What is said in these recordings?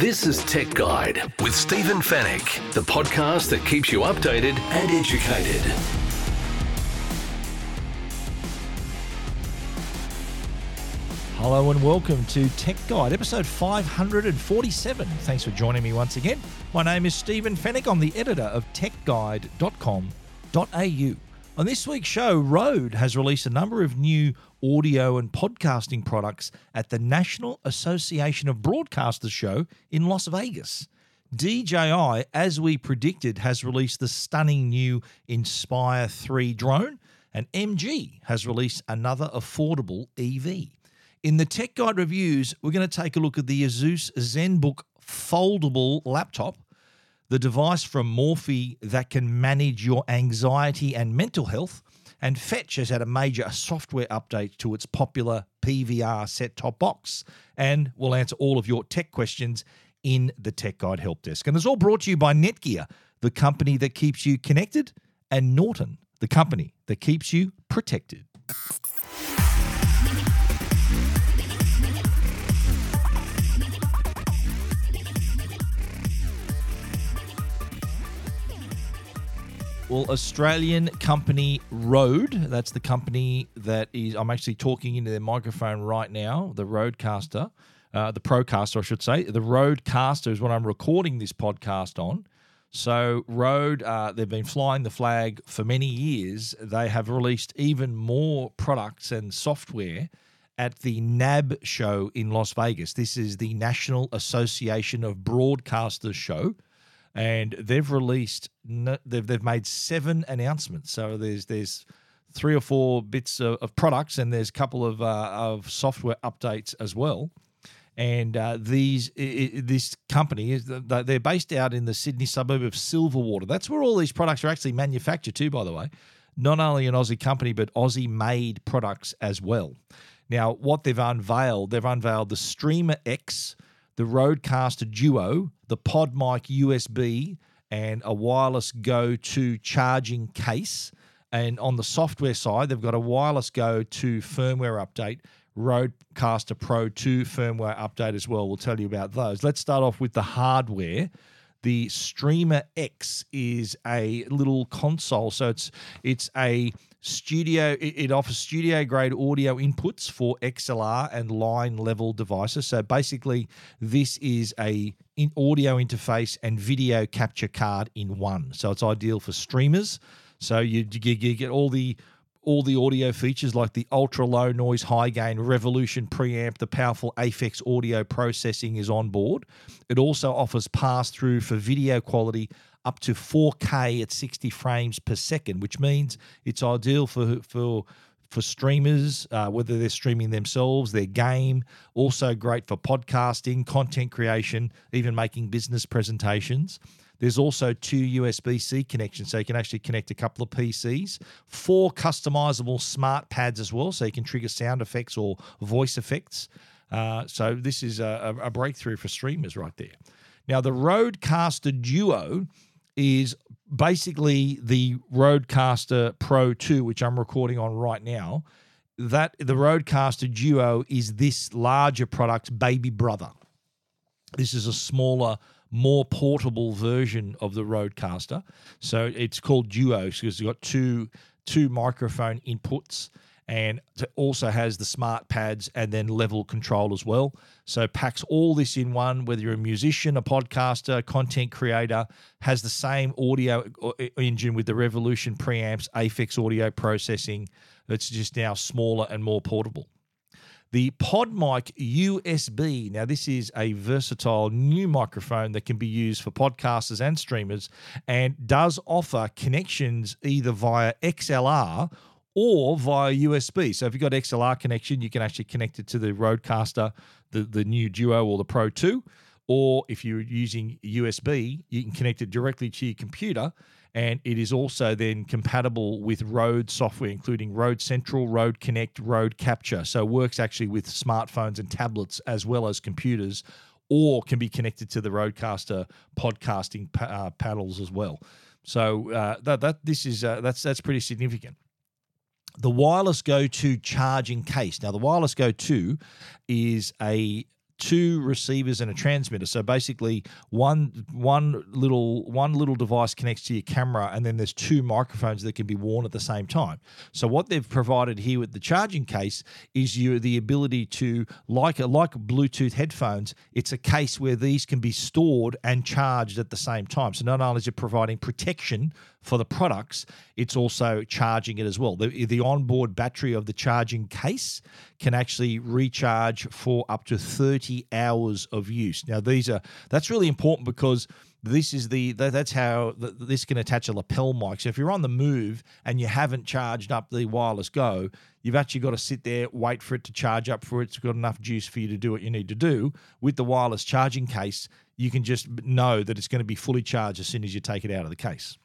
This is Tech Guide with Stephen Fennec, the podcast that keeps you updated and educated. Hello and welcome to Tech Guide, episode 547. Thanks for joining me once again. My name is Stephen Fennec. I'm the editor of techguide.com.au. On this week's show, Rode has released a number of new audio and podcasting products at the National Association of Broadcasters show in Las Vegas. DJI, as we predicted, has released the stunning new Inspire 3 drone, and MG has released another affordable EV. In the Tech Guide reviews, we're going to take a look at the ASUS ZenBook foldable laptop, the device from Morphée that can manage your anxiety and mental health, and Fetch has had a major software update to its popular PVR set-top box. And we'll answer all of your tech questions in the Tech Guide Help Desk. And it's all brought to you by Netgear, the company that keeps you connected, and Norton, the company that keeps you protected. Well, Australian company Rode, that's the company that is, I'm actually talking into their microphone right now, the Rodecaster, the Procaster, I should say. The Rodecaster is what I'm recording this podcast on. So Rode, they've been flying the flag for many years. They have released even more products and software at the NAB show in Las Vegas. This is the National Association of Broadcasters show. And they've released, they've made seven announcements. So there's three or four bits of products, and there's a couple of software updates as well. And this company they're based out in the Sydney suburb of Silverwater. That's where all these products are actually manufactured too, by the way. Not only an Aussie company, but Aussie-made products as well. Now, what they've unveiled the Streamer X, the Rodecaster Duo, the PodMic USB, and a Wireless Go 2 charging case. And on the software side, they've got a Wireless Go 2 firmware update, Rodecaster Pro 2 firmware update as well. We'll tell you about those. Let's start off with the hardware. The Streamer X is a little console, so it's a studio. It offers studio grade audio inputs for XLR and line level devices. So basically, this is an audio interface and video capture card in one. So it's ideal for streamers. So you get all the audio features like the ultra low noise, high gain, revolution preamp, the powerful Aphex audio processing is on board. It also offers pass through for video quality up to 4K at 60 frames per second, which means it's ideal for streamers, whether they're streaming themselves, their game, also great for podcasting, content creation, even making business presentations. There's also two USB-C connections, so you can actually connect a couple of PCs, four customizable smart pads as well, so you can trigger sound effects or voice effects. So this is a breakthrough for streamers right there. Now, the Rodecaster Duo is basically the Rodecaster Pro 2, which I'm recording on right now. That the Rodecaster Duo is this larger product's baby brother. This is a smaller, more portable version of the Rodecaster. So it's called Duo because it's got two microphone inputs, and it also has the smart pads and then level control as well. So packs all this in one, whether you're a musician, a podcaster, content creator, has the same audio engine with the Revolution preamps, Aphex audio processing. It's just now smaller and more portable. The PodMic USB. Now, this is a versatile new microphone that can be used for podcasters and streamers and does offer connections either via XLR or via USB. So if you've got XLR connection, you can actually connect it to the Rodecaster, the new Duo or the Pro 2. Or if you're using USB, you can connect it directly to your computer. And it is also then compatible with Rode software, including Rode Central, Rode Connect, Rode Capture. So it works actually with smartphones and tablets as well as computers, or can be connected to the Rodecaster podcasting paddles as well. So that's pretty significant. The Wireless Go 2 charging case. Now, the Wireless Go 2 is a two receivers and a transmitter. So basically one little device connects to your camera, and then there's two microphones that can be worn at the same time. So what they've provided here with the charging case is you the ability to, like Bluetooth headphones, it's a case where these can be stored and charged at the same time. So not only is it providing protection for the products, it's also charging it as well. The onboard battery of the charging case can actually recharge for up to 30 hours of use. Now, that's really important because this can attach a lapel mic. So if you're on the move and you haven't charged up the Wireless Go, you've actually got to sit there, wait for it to charge up for it. It's got enough juice for you to do what you need to do. With the wireless charging case, you can just know that it's going to be fully charged as soon as you take it out of the case.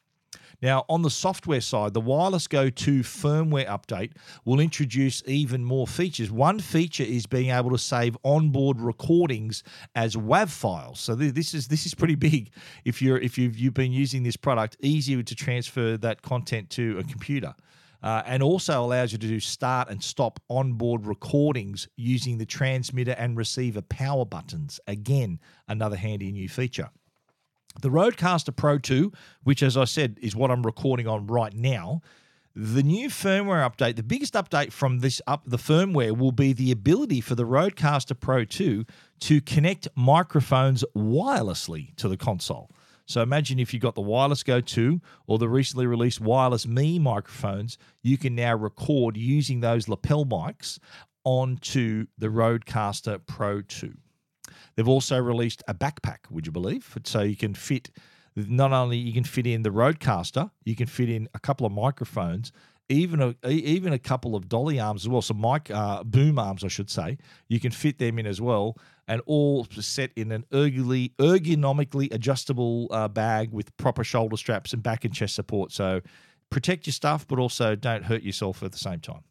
Now, on the software side, the Wireless Go 2 firmware update will introduce even more features. One feature is being able to save onboard recordings as WAV files. So this is pretty big. If you've been using this product, easier to transfer that content to a computer. And also allows you to do start and stop onboard recordings using the transmitter and receiver power buttons. Again, another handy new feature. The Rodecaster Pro 2, which, as I said, is what I'm recording on right now, the new firmware update, the biggest update from the firmware will be the ability for the Rodecaster Pro 2 to connect microphones wirelessly to the console. So imagine if you got the Wireless Go 2 or the recently released Wireless Me microphones, you can now record using those lapel mics onto the Rodecaster Pro 2. They've also released a backpack, would you believe? So you can fit in the Rodecaster, you can fit in a couple of microphones, even a couple of dolly arms as well, some boom arms, I should say. You can fit them in as well, and all set in an ergonomically adjustable bag with proper shoulder straps and back and chest support. So protect your stuff, but also don't hurt yourself at the same time.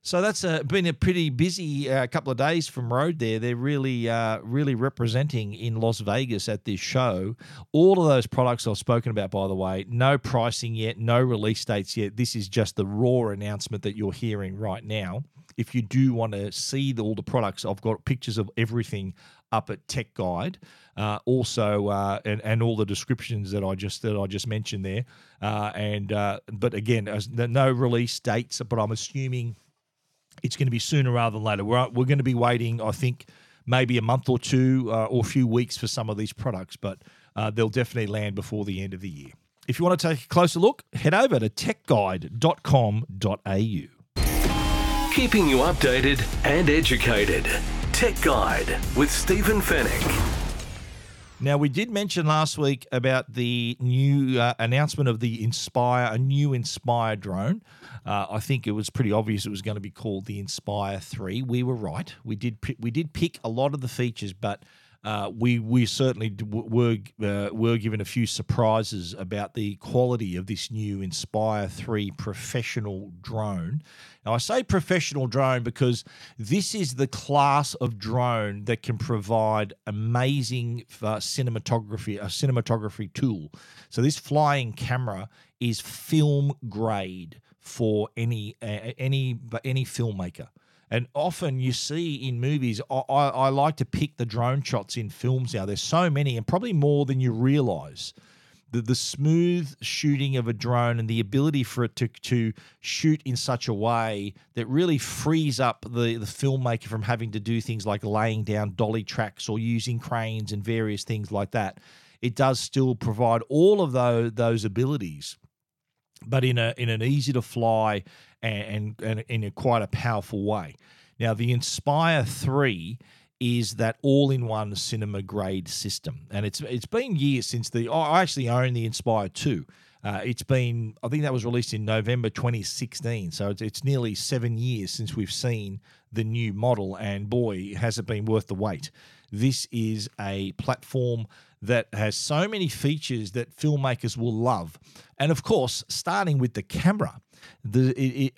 So that's been a pretty busy couple of days from Rode there. They're really representing in Las Vegas at this show. All of those products I've spoken about, by the way, no pricing yet, no release dates yet. This is just the raw announcement that you're hearing right now. If you do want to see all the products, I've got pictures of everything up at Tech Guide, also, and all the descriptions that I just mentioned there. But again, no release dates, but I'm assuming it's going to be sooner rather than later. We're going to be waiting, I think, maybe a month or two or a few weeks for some of these products, but they'll definitely land before the end of the year. If you want to take a closer look, head over to techguide.com.au. Keeping you updated and educated. Tech Guide with Stephen Fennec. Now, we did mention last week about the new announcement of a new Inspire drone. I think it was pretty obvious it was going to be called the Inspire 3. We were right. We did pick a lot of the features, but we certainly were given a few surprises about the quality of this new Inspire 3 professional drone. Now, I say professional drone because this is the class of drone that can provide amazing cinematography tool. So this flying camera is film grade for any filmmaker. And often you see in movies, I like to pick the drone shots in films now. There's so many, and probably more than you realize. The smooth shooting of a drone and the ability for it to shoot in such a way that really frees up the filmmaker from having to do things like laying down dolly tracks or using cranes and various things like that. It does still provide all of those abilities, but in an easy to fly and in a quite a powerful way. Now, the Inspire 3 is that all-in-one cinema grade system, and it's been years since I actually own the Inspire 2. I think that was released in November 2016, so it's nearly 7 years since we've seen the new model, and boy, has it been worth the wait. This is a platform that has so many features that filmmakers will love. And of course, starting with the camera,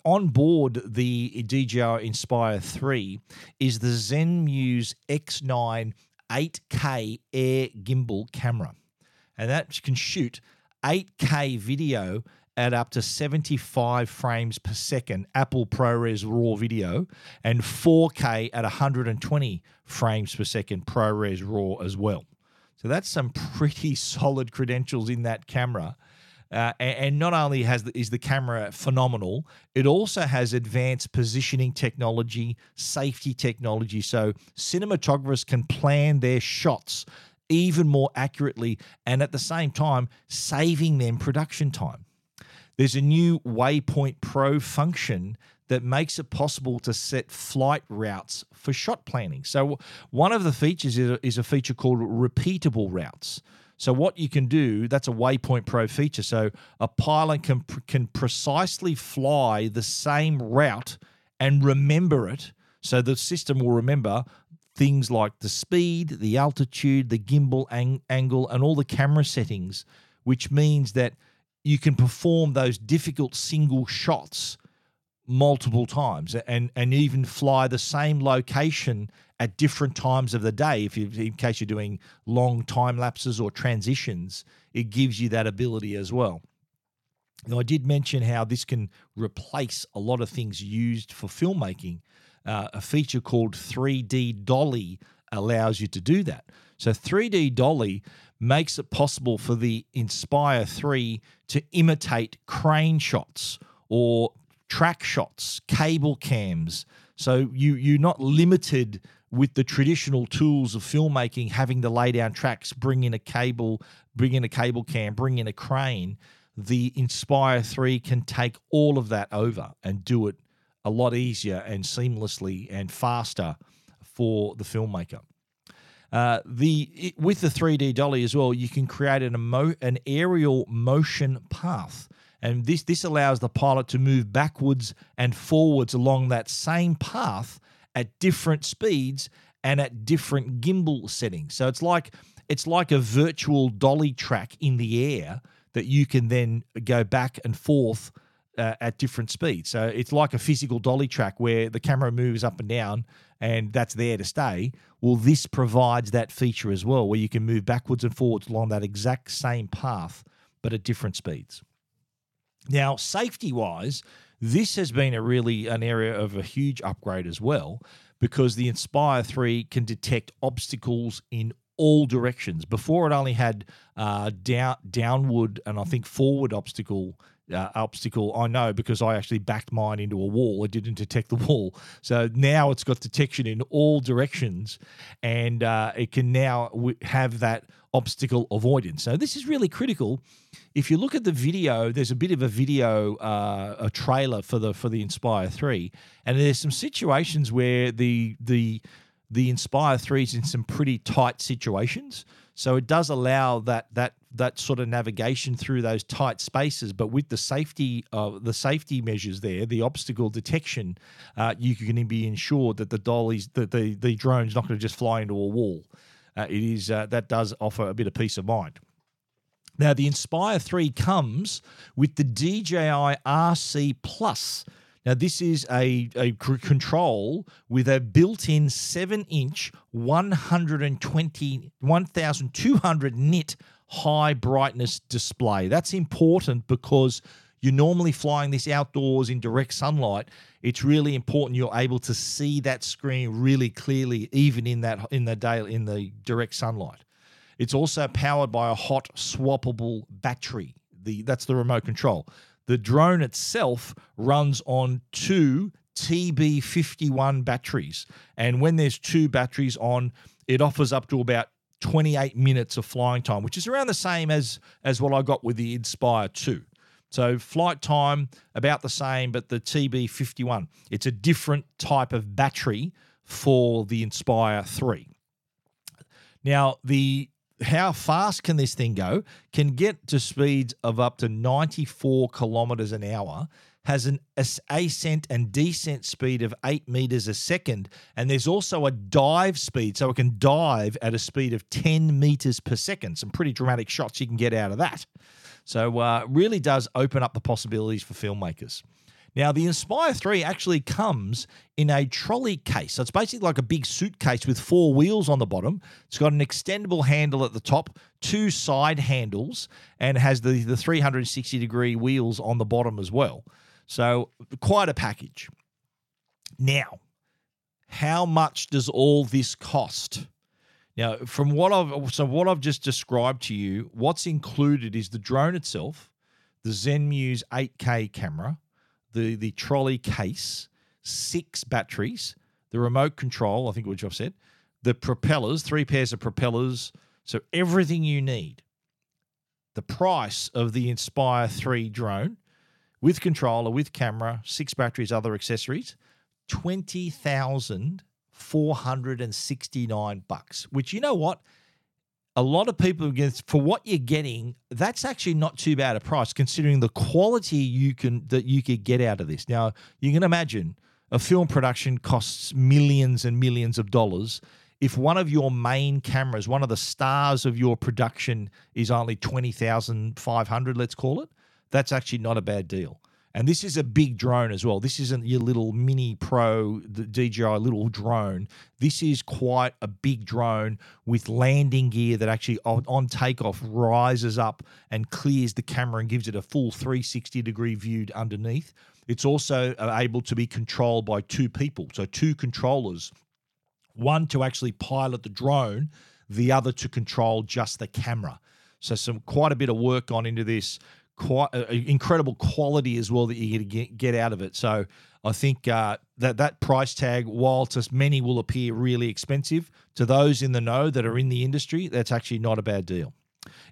on board the DJI Inspire 3 is the Zenmuse X9 8K air gimbal camera. And that can shoot 8K video at up to 75 frames per second Apple ProRes RAW video and 4K at 120 frames per second ProRes RAW as well. So that's some pretty solid credentials in that camera. And not only is the camera phenomenal, it also has advanced positioning technology, safety technology, so cinematographers can plan their shots even more accurately and at the same time saving them production time. There's a new Waypoint Pro function that makes it possible to set flight routes for shot planning. So one of the features is a feature called repeatable routes. So what you can do, that's a Waypoint Pro feature. So a pilot can precisely fly the same route and remember it. So the system will remember things like the speed, the altitude, the gimbal angle, and all the camera settings, which means that you can perform those difficult single shots multiple times and even fly the same location at different times of the day. If you, in case you're doing long time lapses or transitions, it gives you that ability as well. Now, I did mention how this can replace a lot of things used for filmmaking. A feature called 3D Dolly allows you to do that. So 3D Dolly makes it possible for the Inspire 3 to imitate crane shots or track shots, cable cams. So you're not limited with the traditional tools of filmmaking, having to lay down tracks, bring in a cable cam, bring in a crane. The Inspire 3 can take all of that over and do it a lot easier and seamlessly and faster for the filmmaker. With the 3D Dolly as well, you can create an aerial motion path. And this allows the pilot to move backwards and forwards along that same path at different speeds and at different gimbal settings. So it's like a virtual dolly track in the air that you can then go back and forth at different speeds. So it's like a physical dolly track where the camera moves up and down and that's there to stay. Well, this provides that feature as well, where you can move backwards and forwards along that exact same path but at different speeds. Now, safety-wise, this has been an area of a huge upgrade as well, because the Inspire 3 can detect obstacles in all directions. Before, it only had downward and I think forward obstacle. I know, because I actually backed mine into a wall. It didn't detect the wall. So now it's got detection in all directions, and it can now have that obstacle avoidance. So this is really critical. If you look at the video, there's a bit of a video, a trailer for the Inspire 3, and there's some situations where the Inspire 3 is in some pretty tight situations. So it does allow that sort of navigation through those tight spaces, but with the safety measures there, the obstacle detection, you can be ensured that the drone's not going to just fly into a wall. That does offer a bit of peace of mind. Now, the Inspire 3 comes with the DJI RC Plus. Now, this is a control with a built-in 7-inch 1,200 nit high brightness display. That's important because you're normally flying this outdoors in direct sunlight. It's really important you're able to see that screen really clearly, even in the direct sunlight. It's also powered by a hot swappable battery. That's the remote control. The drone itself runs on two TB51 batteries. And when there's two batteries on, it offers up to about 28 minutes of flying time, which is around the same as what I got with the Inspire 2. So flight time, about the same, but the TB51. It's a different type of battery for the Inspire 3. Now, how fast can this thing go? Can get to speeds of up to 94 kilometers an hour, has an ascent and descent speed of 8 meters a second, and there's also a dive speed, so it can dive at a speed of 10 meters per second. Some pretty dramatic shots you can get out of that. So really does open up the possibilities for filmmakers. Now, the Inspire 3 actually comes in a trolley case. So it's basically like a big suitcase with four wheels on the bottom. It's got an extendable handle at the top, two side handles, and has the 360-degree wheels on the bottom as well. So quite a package. Now, how much does all this cost? Now, from what I've just described to you, what's included is the drone itself, the Zenmuse 8K camera, the trolley case, 6 batteries, the remote control, I think which I've said, the propellers, 3 pairs of propellers, so everything you need. The price of the Inspire 3 drone with controller, with camera, 6 batteries, other accessories, $20,469, which, you know what? A lot of people, for what you're getting, that's actually not too bad a price considering the quality that you could get out of this. Now, you can imagine a film production costs millions and millions of dollars. If one of your main cameras, one of the stars of your production is only $20,500, let's call it, that's actually not a bad deal. And this is a big drone as well. This isn't your little mini pro, the DJI little drone. This is quite a big drone with landing gear that actually on takeoff rises up and clears the camera and gives it a full 360-degree view underneath. It's also able to be controlled by 2 people, so 2 controllers, one to actually pilot the drone, the other to control just the camera. So quite a bit of work gone into this. Quite incredible quality as well that you get out of it. So I think that price tag, while to many will appear really expensive, to those in the know that are in the industry, that's actually not a bad deal.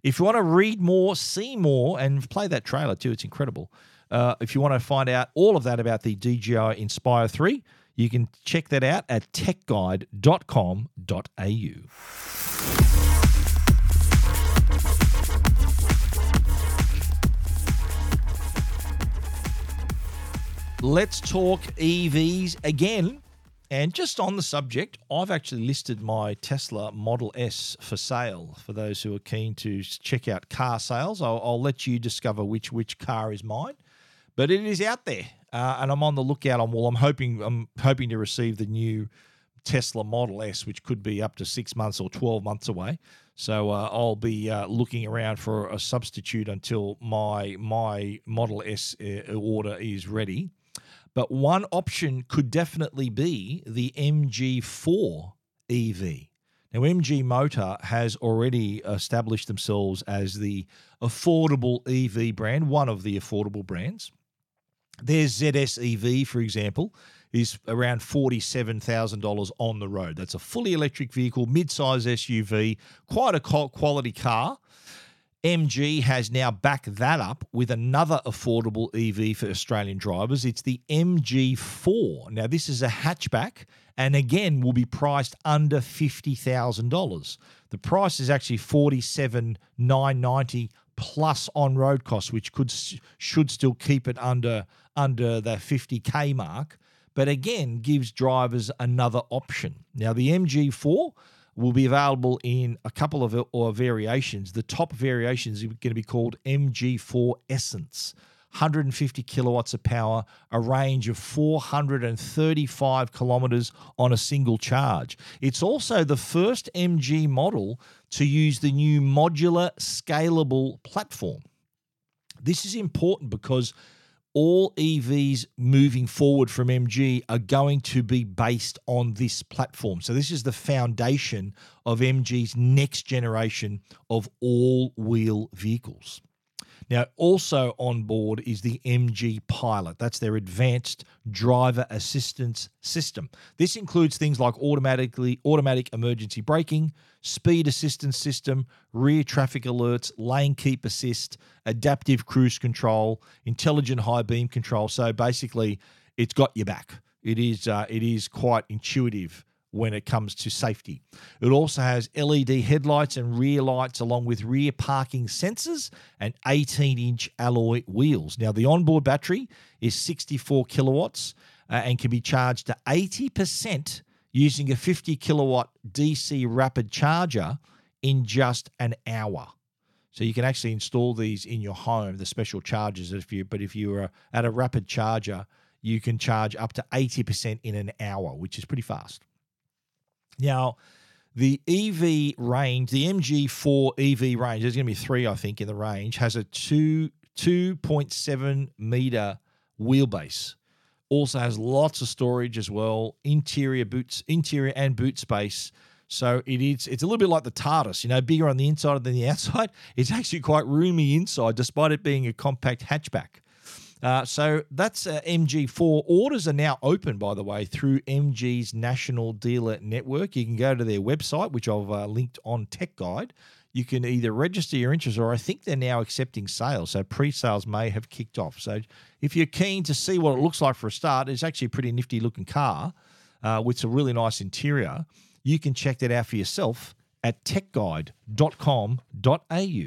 If you want to read more, see more, and play that trailer too, it's incredible. If you want to find out all of that about the DJI Inspire 3, you can check that out at techguide.com.au. Let's talk EVs again. And just on the subject, I've actually listed my Tesla Model S for sale for those who are keen to check out car sales. I'll let you discover which car is mine. But it is out there, and I'm on the lookout. I'm hoping to receive the new Tesla Model S, which could be up to 6 months or 12 months away. So I'll be looking around for a substitute until my Model S order is ready. But one option could definitely be the MG4 EV. Now, MG Motor has already established themselves as the affordable EV brand, one of the affordable brands. Their ZS EV, for example, is around $47,000 on the road. That's a fully electric vehicle, mid-size SUV, quite a quality car. MG has now backed that up with another affordable EV for Australian drivers. It's the MG4. Now, this is a hatchback and, again, will be priced under $50,000. The price is actually $47,990 plus on-road costs, which should still keep it under the 50K mark, but again gives drivers another option. Now, the MG4 will be available in a couple of variations. The top variation is going to be called MG4 Essence, 150 kilowatts of power, a range of 435 kilometers on a single charge. It's also the first MG model to use the new modular scalable platform. This is important because all EVs moving forward from MG are going to be based on this platform. So this is the foundation of MG's next generation of all-wheel vehicles. Now, also on board is the MG Pilot. That's their advanced driver assistance system. This includes things like automatic emergency braking, speed assistance system, rear traffic alerts, lane keep assist, adaptive cruise control, intelligent high beam control. So basically, it's got your back. It is quite intuitive when it comes to safety. It also has LED headlights and rear lights along with rear parking sensors and 18-inch alloy wheels. Now, the onboard battery is 64 kilowatts and can be charged to 80% using a 50-kilowatt DC rapid charger in just an hour. So you can actually install these in your home, the special chargers. But if you're at a rapid charger, you can charge up to 80% in an hour, which is pretty fast. Now, the EV range, the MG4 EV range, there's going to be three, I think, in the range, has a 2.7-meter wheelbase. Also has lots of storage as well, interior and boot space. So it's a little bit like the TARDIS, you know, bigger on the inside than the outside. It's actually quite roomy inside, despite it being a compact hatchback. So that's MG4. Orders are now open, by the way, through MG's national dealer network. You can go to their website, which I've linked on Tech Guide. You can either register your interest, or I think they're now accepting sales. So pre-sales may have kicked off. So if you're keen to see what it looks like for a start, it's actually a pretty nifty looking car with a really nice interior. You can check that out for yourself at techguide.com.au.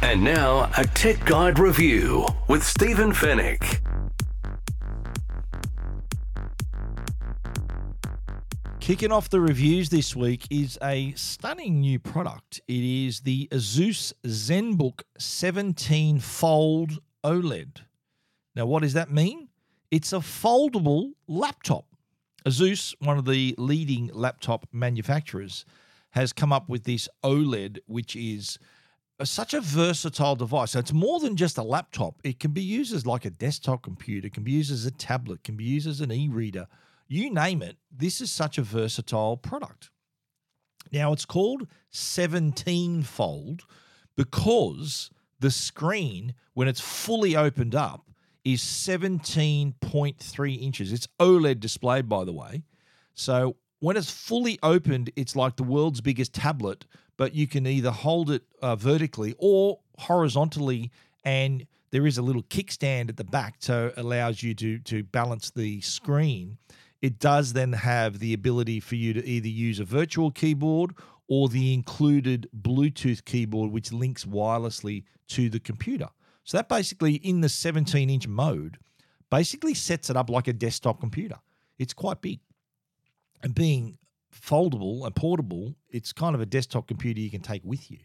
And now, a Tech Guide review with Stephen Fennec. Kicking off the reviews this week is a stunning new product. It is the ASUS ZenBook 17 Fold OLED. Now, what does that mean? It's a foldable laptop. ASUS, one of the leading laptop manufacturers, has come up with this OLED, which is such a versatile device. So it's more than just a laptop. It can be used as like a desktop computer, can be used as a tablet, can be used as an e-reader. You name it. This is such a versatile product. Now, it's called 17-fold because the screen, when it's fully opened up, is 17.3 inches. It's OLED display, by the way. So when it's fully opened, it's like the world's biggest tablet, but you can either hold it vertically or horizontally, and there is a little kickstand at the back, so it allows you to balance the screen. It does then have the ability for you to either use a virtual keyboard or the included Bluetooth keyboard, which links wirelessly to the computer. So that basically, in the 17-inch mode, basically sets it up like a desktop computer. It's quite big. And being foldable and portable, it's kind of a desktop computer you can take with you.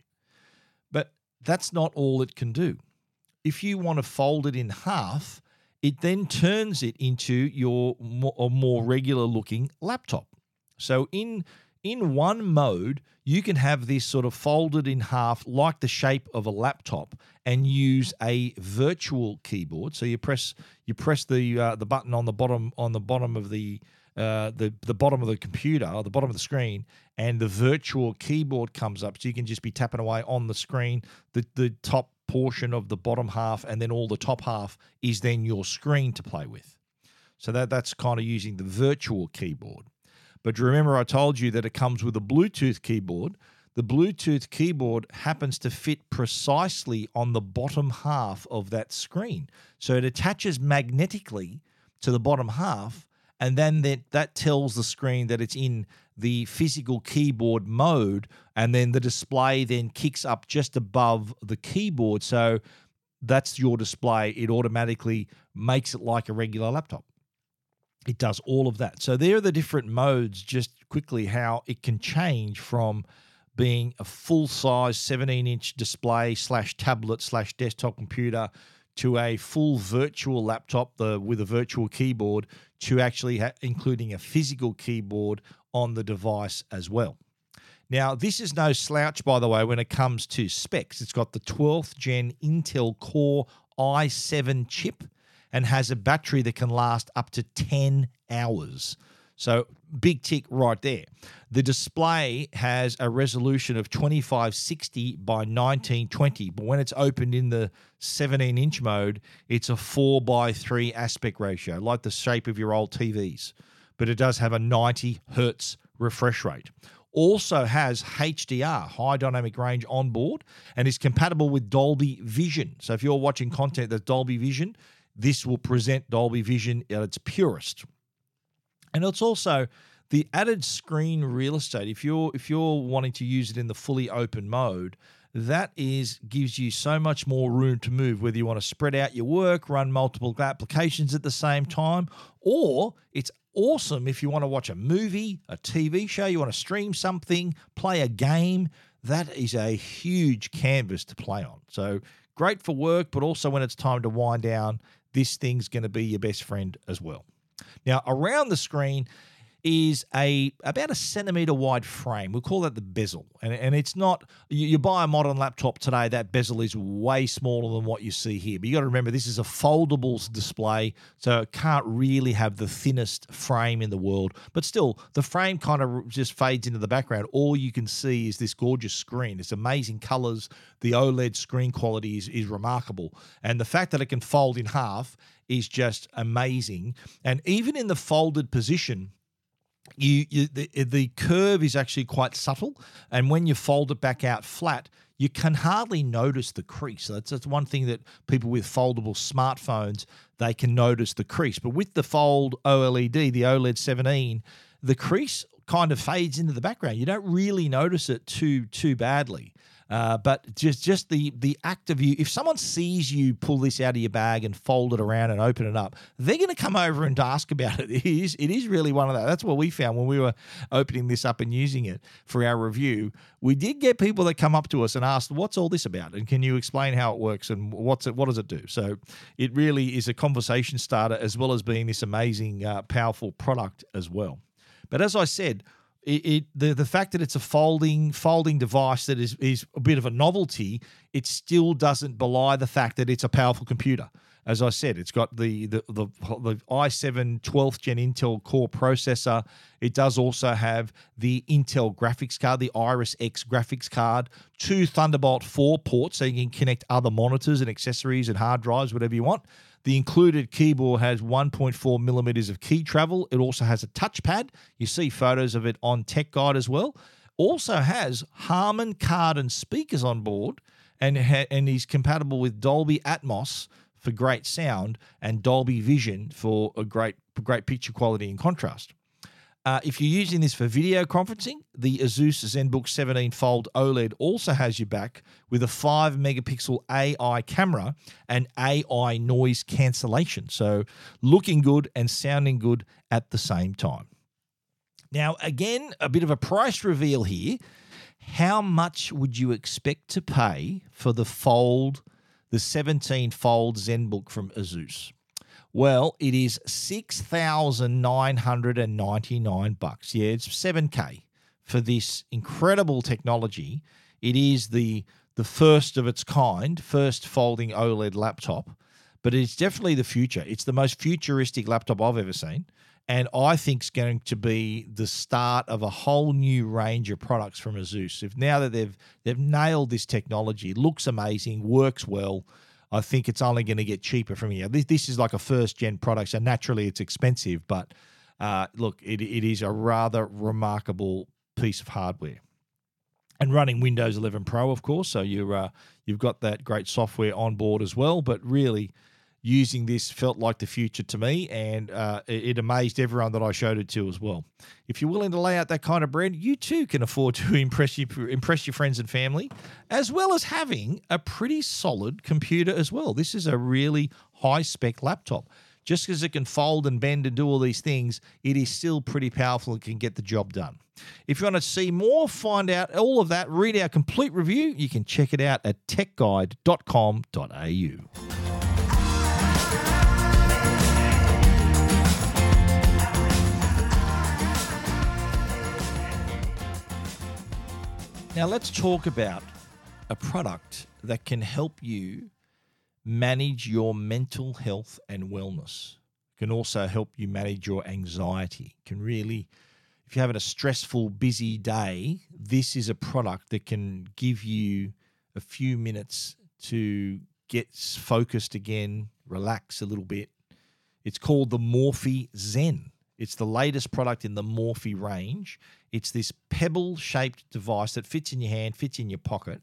But that's not all it can do. If you want to fold it in half, it then turns it into your more regular-looking laptop. So in one mode, you can have this sort of folded in half like the shape of a laptop and use a virtual keyboard. So you press the button on the bottom of the bottom of the computer, or the bottom of the screen, and the virtual keyboard comes up. So you can just be tapping away on the screen, the top portion of the bottom half, and then all the top half is then your screen to play with. So that's kind of using the virtual keyboard. But remember, I told you that it comes with a Bluetooth keyboard. The Bluetooth keyboard happens to fit precisely on the bottom half of that screen. So it attaches magnetically to the bottom half, and then that tells the screen that it's in the physical keyboard mode, and then the display then kicks up just above the keyboard. So that's your display. It automatically makes it like a regular laptop. It does all of that. So there are the different modes, just quickly how it can change from being a full-size 17-inch display /tablet/desktop computer to a full virtual laptop with a virtual keyboard to actually including a physical keyboard on the device as well. Now, this is no slouch, by the way, when it comes to specs. It's got the 12th gen Intel Core i7 chip, and has a battery that can last up to 10 hours. So big tick right there. The display has a resolution of 2560 by 1920, but when it's opened in the 17-inch mode, it's a 4:3 aspect ratio, like the shape of your old TVs. But it does have a 90 hertz refresh rate. Also has HDR, high dynamic range on board, and is compatible with Dolby Vision. So if you're watching content that's Dolby Vision, this will present Dolby Vision at its purest. And it's also the added screen real estate. If you're wanting to use it in the fully open mode, that is gives you so much more room to move, whether you want to spread out your work, run multiple applications at the same time, or it's awesome if you want to watch a movie, a TV show, you want to stream something, play a game. That is a huge canvas to play on. So great for work, but also when it's time to wind down, this thing's going to be your best friend as well. Now, around the screen is about a centimetre wide frame. We'll call that the bezel. And it's not, you buy a modern laptop today, that bezel is way smaller than what you see here. But you got to remember, this is a foldable display, so it can't really have the thinnest frame in the world. But still, the frame kind of just fades into the background. All you can see is this gorgeous screen. It's amazing colours. The OLED screen quality is remarkable. And the fact that it can fold in half is just amazing. And even in the folded position, the curve is actually quite subtle, and when you fold it back out flat, you can hardly notice the crease. So that's one thing that people with foldable smartphones, they can notice the crease. But with the fold OLED, the OLED 17, the crease kind of fades into the background. You don't really notice it too badly. But just the act of you, if someone sees you pull this out of your bag and fold it around and open it up, they're going to come over and ask about it. It is really one of those. That's what we found when we were opening this up and using it for our review. We did get people that come up to us and ask, what's all this about? And can you explain how it works and what does it do? So it really is a conversation starter as well as being this amazing, powerful product as well. But as I said, the fact that it's a folding device that is a bit of a novelty, it still doesn't belie the fact that it's a powerful computer. As I said, it's got the i7 12th gen Intel Core processor. It does also have the Intel graphics card, the Iris X graphics card, 2 Thunderbolt 4 ports, so you can connect other monitors and accessories and hard drives, whatever you want. The included keyboard has 1.4 millimeters of key travel. It also has a touchpad. You see photos of it on Tech Guide as well. Also has Harman Kardon speakers on board and is compatible with Dolby Atmos for great sound and Dolby Vision for a great picture quality and contrast. If you're using this for video conferencing, the ASUS ZenBook 17 Fold OLED also has your back with a 5-megapixel AI camera and AI noise cancellation. So looking good and sounding good at the same time. Now, again, a bit of a price reveal here. How much would you expect to pay for the 17 Fold ZenBook from ASUS? Well, it is $6,999. Yeah, it's $7K for this incredible technology. It is the first of its kind, first folding OLED laptop, but it's definitely the future. It's the most futuristic laptop I've ever seen, and I think it's going to be the start of a whole new range of products from ASUS. If now that they've nailed this technology, it looks amazing, works well. I think it's only going to get cheaper from here. This is like a first-gen product, so naturally it's expensive, but look, it is a rather remarkable piece of hardware. And running Windows 11 Pro, of course, so you've got that great software on board as well, but really using this felt like the future to me, and it amazed everyone that I showed it to as well. If you're willing to lay out that kind of bread, you too can afford to impress your friends and family, as well as having a pretty solid computer as well. This is a really high-spec laptop. Just because it can fold and bend and do all these things, it is still pretty powerful and can get the job done. If you want to see more, find out all of that, read our complete review, you can check it out at techguide.com.au. Now let's talk about a product that can help you manage your mental health and wellness. can also help you manage your anxiety. Can really, if you're having a stressful, busy day, this is a product that can give you a few minutes to get focused again, relax a little bit. It's called the Morphée Zen. It's the latest product in the Morphée range. It's this pebble-shaped device that fits in your hand, fits in your pocket,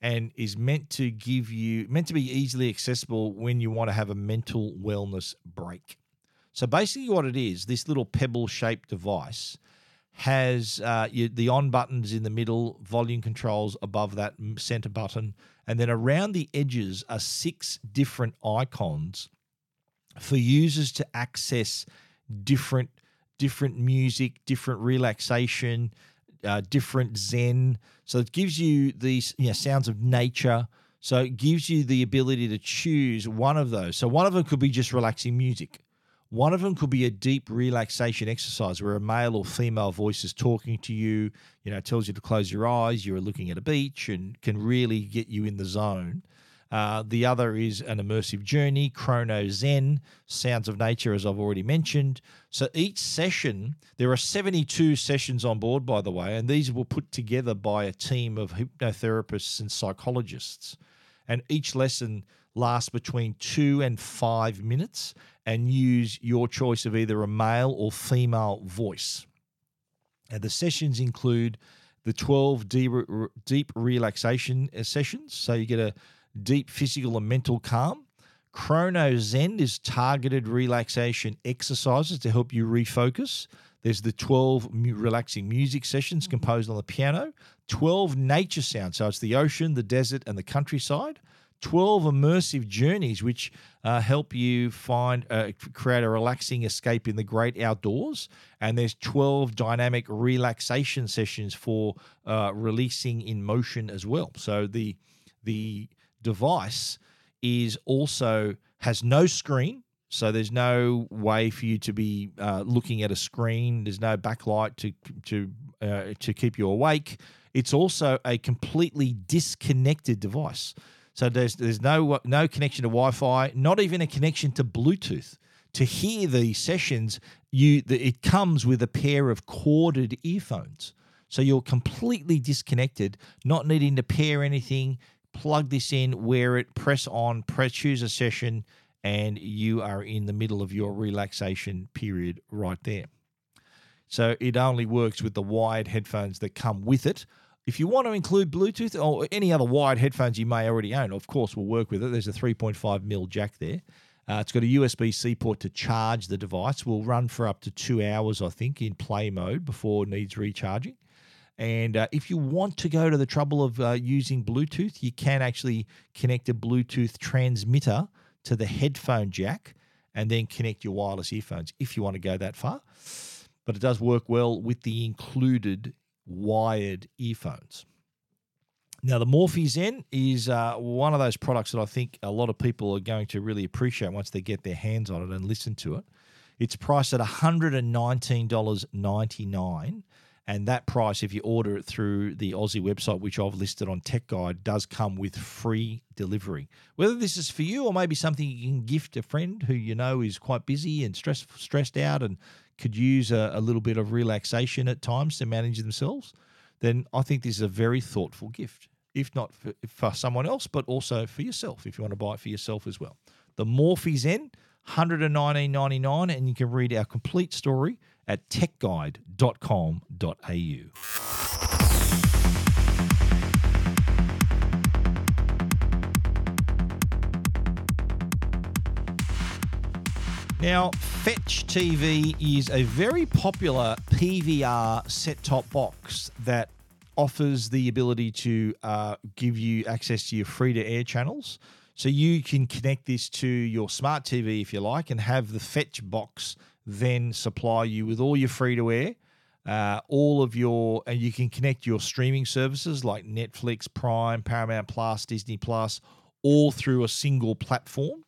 and is meant to be easily accessible when you want to have a mental wellness break. So basically what it is, this little pebble-shaped device has the on buttons in the middle, volume controls above that center button, and then around the edges are 6 different icons for users to access different music, different relaxation, different Zen. So it gives you these sounds of nature. So it gives you the ability to choose one of those. So one of them could be just relaxing music. One of them could be a deep relaxation exercise where a male or female voice is talking to you, tells you to close your eyes, you're looking at a beach, and can really get you in the zone. The other is an immersive journey, Chrono Zen, sounds of nature, as I've already mentioned. So each session, there are 72 sessions on board, by the way, and these were put together by a team of hypnotherapists and psychologists. And each lesson lasts between 2 and 5 minutes and use your choice of either a male or female voice. And the sessions include the 12 deep relaxation sessions. So you get a deep physical and mental calm. Chrono Zen is targeted relaxation exercises to help you refocus. There's the 12 relaxing music sessions composed on the piano, 12 nature sounds, so it's the ocean, the desert, and the countryside, 12 immersive journeys which help you create a relaxing escape in the great outdoors, and there's 12 dynamic relaxation sessions for releasing in motion as well. So the device has no screen, so there's no way for you to be looking at a screen. There's no backlight to keep you awake. It's also a completely disconnected device, so there's no connection to Wi-Fi, not even a connection to Bluetooth. To hear the sessions, it comes with a pair of corded earphones, so you're completely disconnected, not needing to pair anything. Plug this in, wear it, press on, choose a session, and you are in the middle of your relaxation period right there. So it only works with the wired headphones that come with it. If you want to include Bluetooth or any other wired headphones you may already own, of course, will work with it. There's a 3.5 mil jack there. It's got a USB-C port to charge the device. Will run for up to 2 hours, I think, in play mode before it needs recharging. And if you want to go to the trouble of using Bluetooth, you can actually connect a Bluetooth transmitter to the headphone jack and then connect your wireless earphones if you want to go that far. But it does work well with the included wired earphones. Now, the Morphée Zen is one of those products that I think a lot of people are going to really appreciate once they get their hands on it and listen to it. It's priced at $119.99. And that price, if you order it through the Aussie website, which I've listed on Tech Guide, does come with free delivery. Whether this is for you or maybe something you can gift a friend who you know is quite busy and stressed out and could use a little bit of relaxation at times to manage themselves, then I think this is a very thoughtful gift, if not for someone else, but also for yourself, if you want to buy it for yourself as well. The Morphée Zen, $119.99, and you can read our complete story at techguide.com.au. Now, Fetch TV is a very popular PVR set-top box that offers the ability to give you access to your free-to-air channels. So you can connect this to your smart TV, if you like, and have the Fetch box then supply you with all your free-to-air, and you can connect your streaming services like Netflix, Prime, Paramount Plus, Disney Plus, all through a single platform.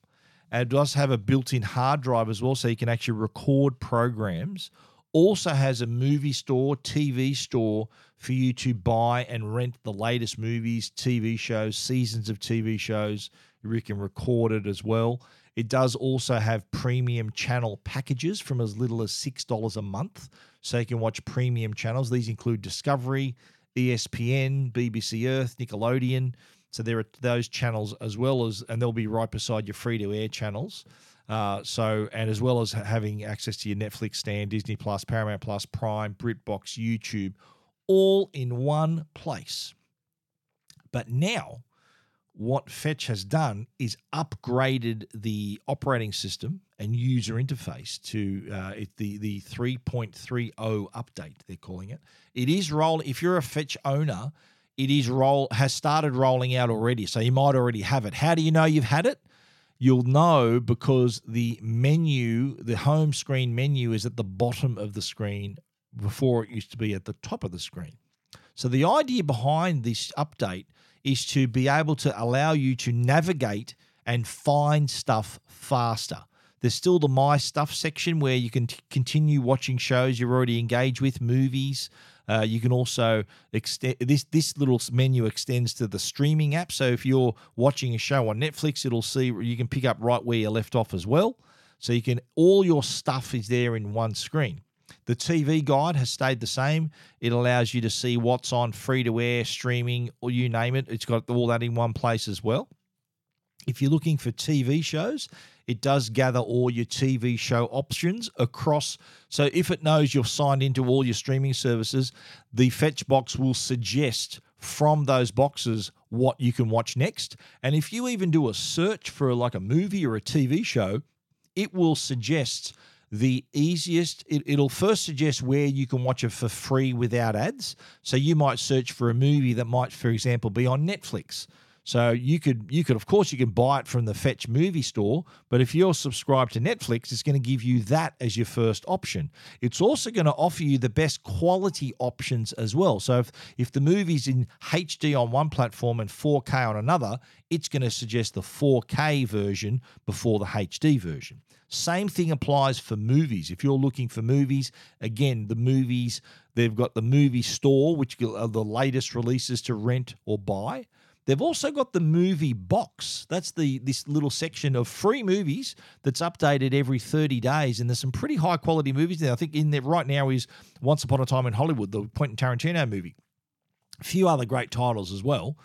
And it does have a built-in hard drive as well, so you can actually record programs. Also has a movie store, TV store for you to buy and rent the latest movies, TV shows, seasons of TV shows. You can record it as well. It does also have premium channel packages from as little as $6 a month. So you can watch premium channels. These include Discovery, ESPN, BBC Earth, Nickelodeon. So there are those channels as well as, and they'll be right beside your free-to-air channels. And as well as having access to your Netflix stand, Disney Plus, Paramount Plus, Prime, BritBox, YouTube, all in one place. But now what Fetch has done is upgraded the operating system and user interface to the 3.30 update, they're calling it. It is rolling. If you're a Fetch owner, it is has started rolling out already, so you might already have it. How do you know you've had it? You'll know because the menu, the home screen menu, is at the bottom of the screen before it used to be at the top of the screen. So the idea behind this update is to be able to allow you to navigate and find stuff faster. There's still the My Stuff section where you can continue watching shows you're already engaged with, movies. You can also extend this little menu extends to the streaming app. So if you're watching a show on Netflix, it'll see you can pick up right where you left off as well. So you can all your stuff is there in one screen. The TV guide has stayed the same. It allows you to see what's on free-to-air, streaming, or you name it. It's got all that in one place as well. If you're looking for TV shows, it does gather all your TV show options across. So if it knows you're signed into all your streaming services, the Fetch box will suggest from those boxes what you can watch next. And if you even do a search for like a movie or a TV show, it will suggest the easiest, it'll first suggest where you can watch it for free without ads. So you might search for a movie that might, for example, be on Netflix. So you could of course, you can buy it from the Fetch movie store, but if you're subscribed to Netflix, it's going to give you that as your first option. It's also going to offer you the best quality options as well. So if the movie's in HD on one platform and 4K on another, it's going to suggest the 4K version before the HD version. Same thing applies for movies. If you're looking for movies, again, the movies, they've got the movie store, which are the latest releases to rent or buy. They've also got the movie box. That's this little section of free movies that's updated every 30 days, and there's some pretty high-quality movies there. I think in there right now is Once Upon a Time in Hollywood, the Quentin Tarantino movie. A few other great titles as well.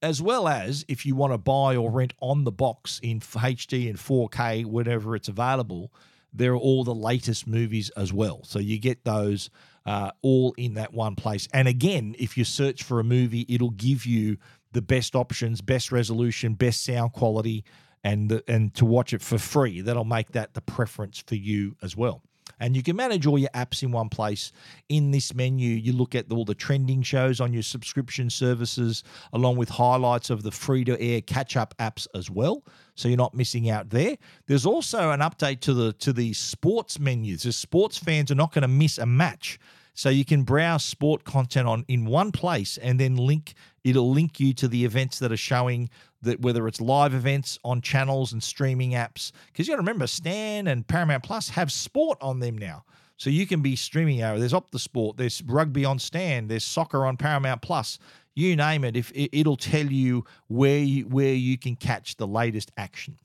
As well as if you want to buy or rent on the box in HD and 4K, whenever it's available, there are all the latest movies as well. So you get those all in that one place. And again, if you search for a movie, it'll give you the best options, best resolution, best sound quality, and to watch it for free. That'll make that the preference for you as well. And you can manage all your apps in one place. In this menu, you look at all the trending shows on your subscription services, along with highlights of the free-to-air catch-up apps as well, so you're not missing out there. There's also an update to the sports menus. The sports fans are not going to miss a match. So you can browse sport content in one place, and then it'll link you to the events that are showing, that whether it's live events on channels and streaming apps. Because you got to remember, Stan and Paramount Plus have sport on them now. So you can be streaming over. There's Optus Sport, there's rugby on Stan, there's soccer on Paramount Plus. You name it, if it'll tell you where you can catch the latest action.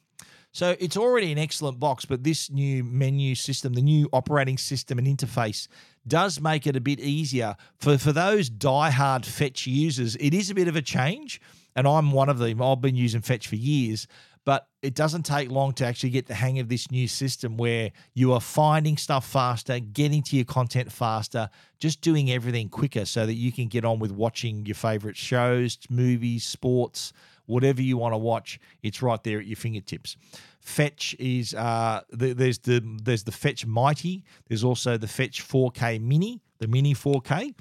So it's already an excellent box, but this new menu system, the new operating system and interface, does make it a bit easier. For those diehard Fetch users, it is a bit of a change, and I'm one of them. I've been using Fetch for years, but it doesn't take long to actually get the hang of this new system where you are finding stuff faster, getting to your content faster, just doing everything quicker so that you can get on with watching your favorite shows, movies, sports. Whatever you want to watch, it's right there at your fingertips. Fetch is there's the Fetch Mighty. There's also the Fetch 4K Mini, the Mini 4K.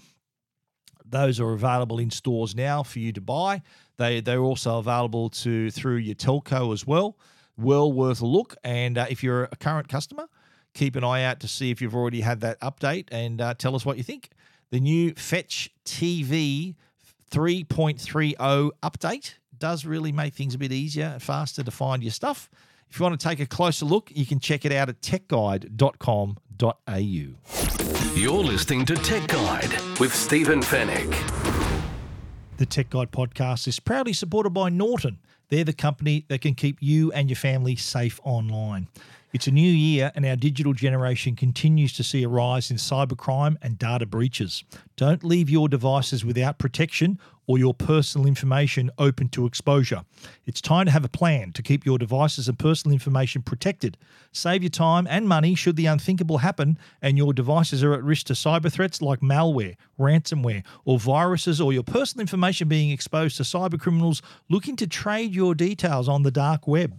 Those are available in stores now for you to buy. They're also available through your telco as well. Well worth a look. And if you're a current customer, keep an eye out to see if you've already had that update and tell us what you think. The new Fetch TV 3.30 update does really make things a bit easier and faster to find your stuff. If you want to take a closer look, you can check it out at techguide.com.au. You're listening to Tech Guide with Stephen Fennec. The Tech Guide podcast is proudly supported by Norton, They're the company that can keep you and your family safe online. It's a new year, and our digital generation continues to see a rise in cybercrime and data breaches. Don't leave your devices without protection or your personal information open to exposure. It's time to have a plan to keep your devices and personal information protected. Save your time and money should the unthinkable happen and your devices are at risk to cyber threats like malware, ransomware, or viruses, or your personal information being exposed to cyber criminals looking to trade your details on the dark web.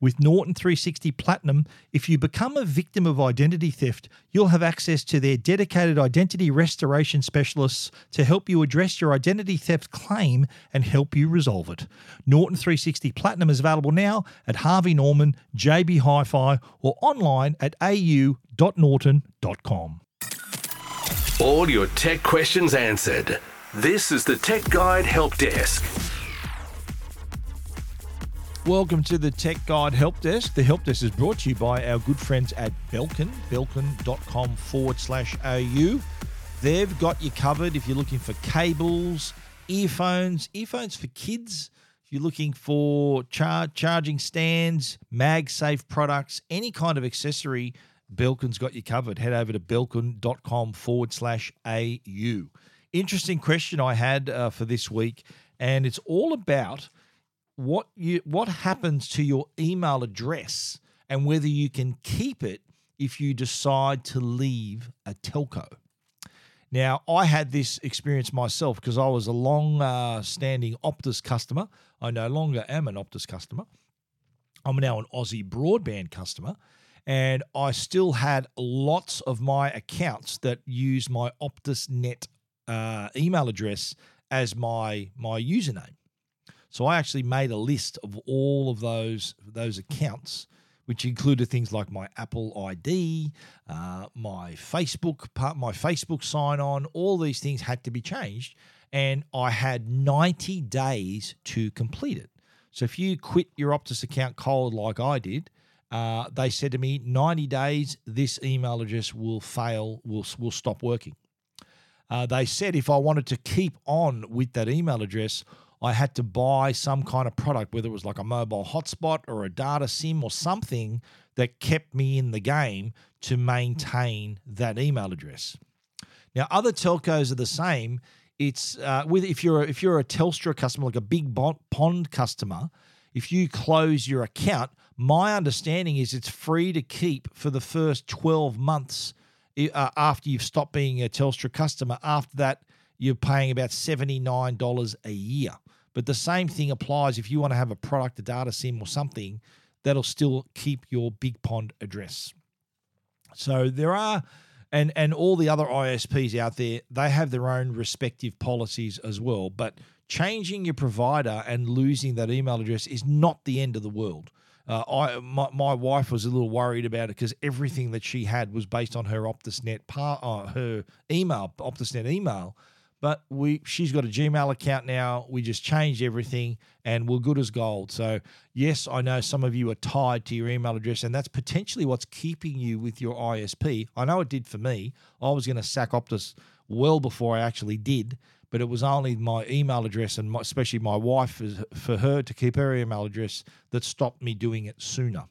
With Norton 360 Platinum, if you become a victim of identity theft, you'll have access to their dedicated identity restoration specialists to help you address your identity theft claim and help you resolve it. Norton 360 Platinum is available now at Harvey Norman, JB Hi-Fi, or online at au.norton.com. All your tech questions answered. This is the Tech Guide Help Desk. Welcome to the Tech Guide Help Desk. The Help Desk is brought to you by our good friends at Belkin, belkin.com/au. They've got you covered if you're looking for cables, earphones for kids, if you're looking for charging stands, MagSafe products, any kind of accessory, Belkin's got you covered. Head over to belkin.com/au. Interesting question I had for this week, and it's all about what happens to your email address and whether you can keep it if you decide to leave a telco. Now, I had this experience myself because I was a long-standing Optus customer. I no longer am an Optus customer. I'm now an Aussie Broadband customer, and I still had lots of my accounts that use my OptusNet email address as my username. So I actually made a list of all of those accounts, which included things like my Apple ID, my Facebook sign-on. All these things had to be changed, and I had 90 days to complete it. So if you quit your Optus account cold like I did, they said to me, 90 days, this email address will fail, will stop working. They said if I wanted to keep on with that email address, I had to buy some kind of product, whether it was like a mobile hotspot or a data SIM or something that kept me in the game to maintain that email address. Now, other telcos are the same. It's if you're a Telstra customer, like a Big Pond customer, if you close your account, my understanding is it's free to keep for the first 12 months after you've stopped being a Telstra customer. After that, you're paying about $79 a year. But the same thing applies if you want to have a product, a data SIM or something, that'll still keep your Big Pond address. So there are, and all the other ISPs out there, they have their own respective policies as well. But changing your provider and losing that email address is not the end of the world. My wife was a little worried about it because everything that she had was based on her OptusNet email. But she's got a Gmail account now. We just changed everything, and we're good as gold. So, yes, I know some of you are tied to your email address, and that's potentially what's keeping you with your ISP. I know it did for me. I was going to sack Optus well before I actually did, but it was only my email address, and especially my wife, for her to keep her email address, that stopped me doing it sooner.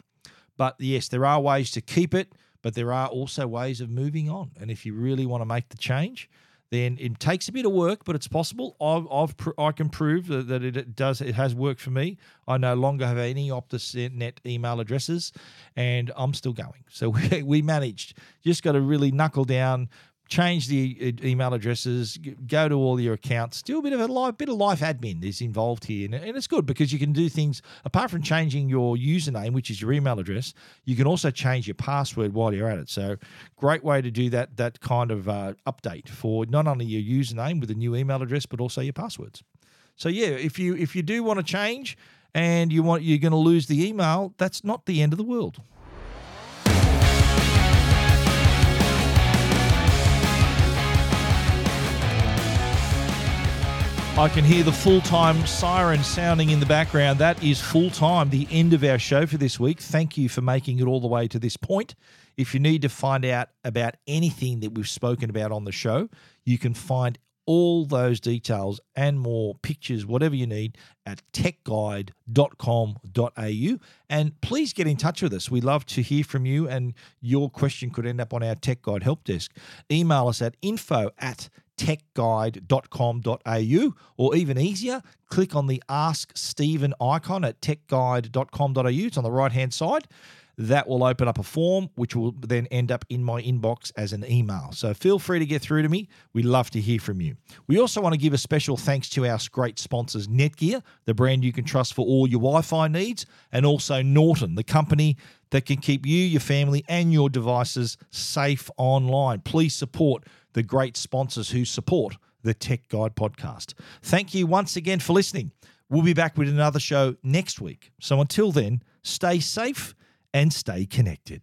But, yes, there are ways to keep it, but there are also ways of moving on. And if you really want to make the change, then it takes a bit of work, but it's possible. I can prove that it does. It has worked for me. I no longer have any OptusNet email addresses, and I'm still going. So we managed. Just got to really knuckle down, change the email addresses, go to all your accounts. Do a bit of life admin is involved here, and it's good because you can do things apart from changing your username, which is your email address. You can also change your password while you're at it. So, great way to do that kind of update for not only your username with a new email address, but also your passwords. So yeah, if you do want to change and you're going to lose the email, that's not the end of the world. I can hear the full-time siren sounding in the background. That is full-time, the end of our show for this week. Thank you for making it all the way to this point. If you need to find out about anything that we've spoken about on the show, you can find all those details and more, pictures, whatever you need, at techguide.com.au. And please get in touch with us. We love to hear from you, and your question could end up on our Tech Guide help desk. Email us at info@techguide.com.au, or even easier, click on the Ask Stephen icon at techguide.com.au. It's on the right-hand side. That will open up a form, which will then end up in my inbox as an email. So feel free to get through to me. We love to hear from you. We also want to give a special thanks to our great sponsors, Netgear, the brand you can trust for all your Wi-Fi needs, and also Norton, the company that can keep you, your family, and your devices safe online. Please support the great sponsors who support the Tech Guide podcast. Thank you once again for listening. We'll be back with another show next week. So until then, stay safe and stay connected.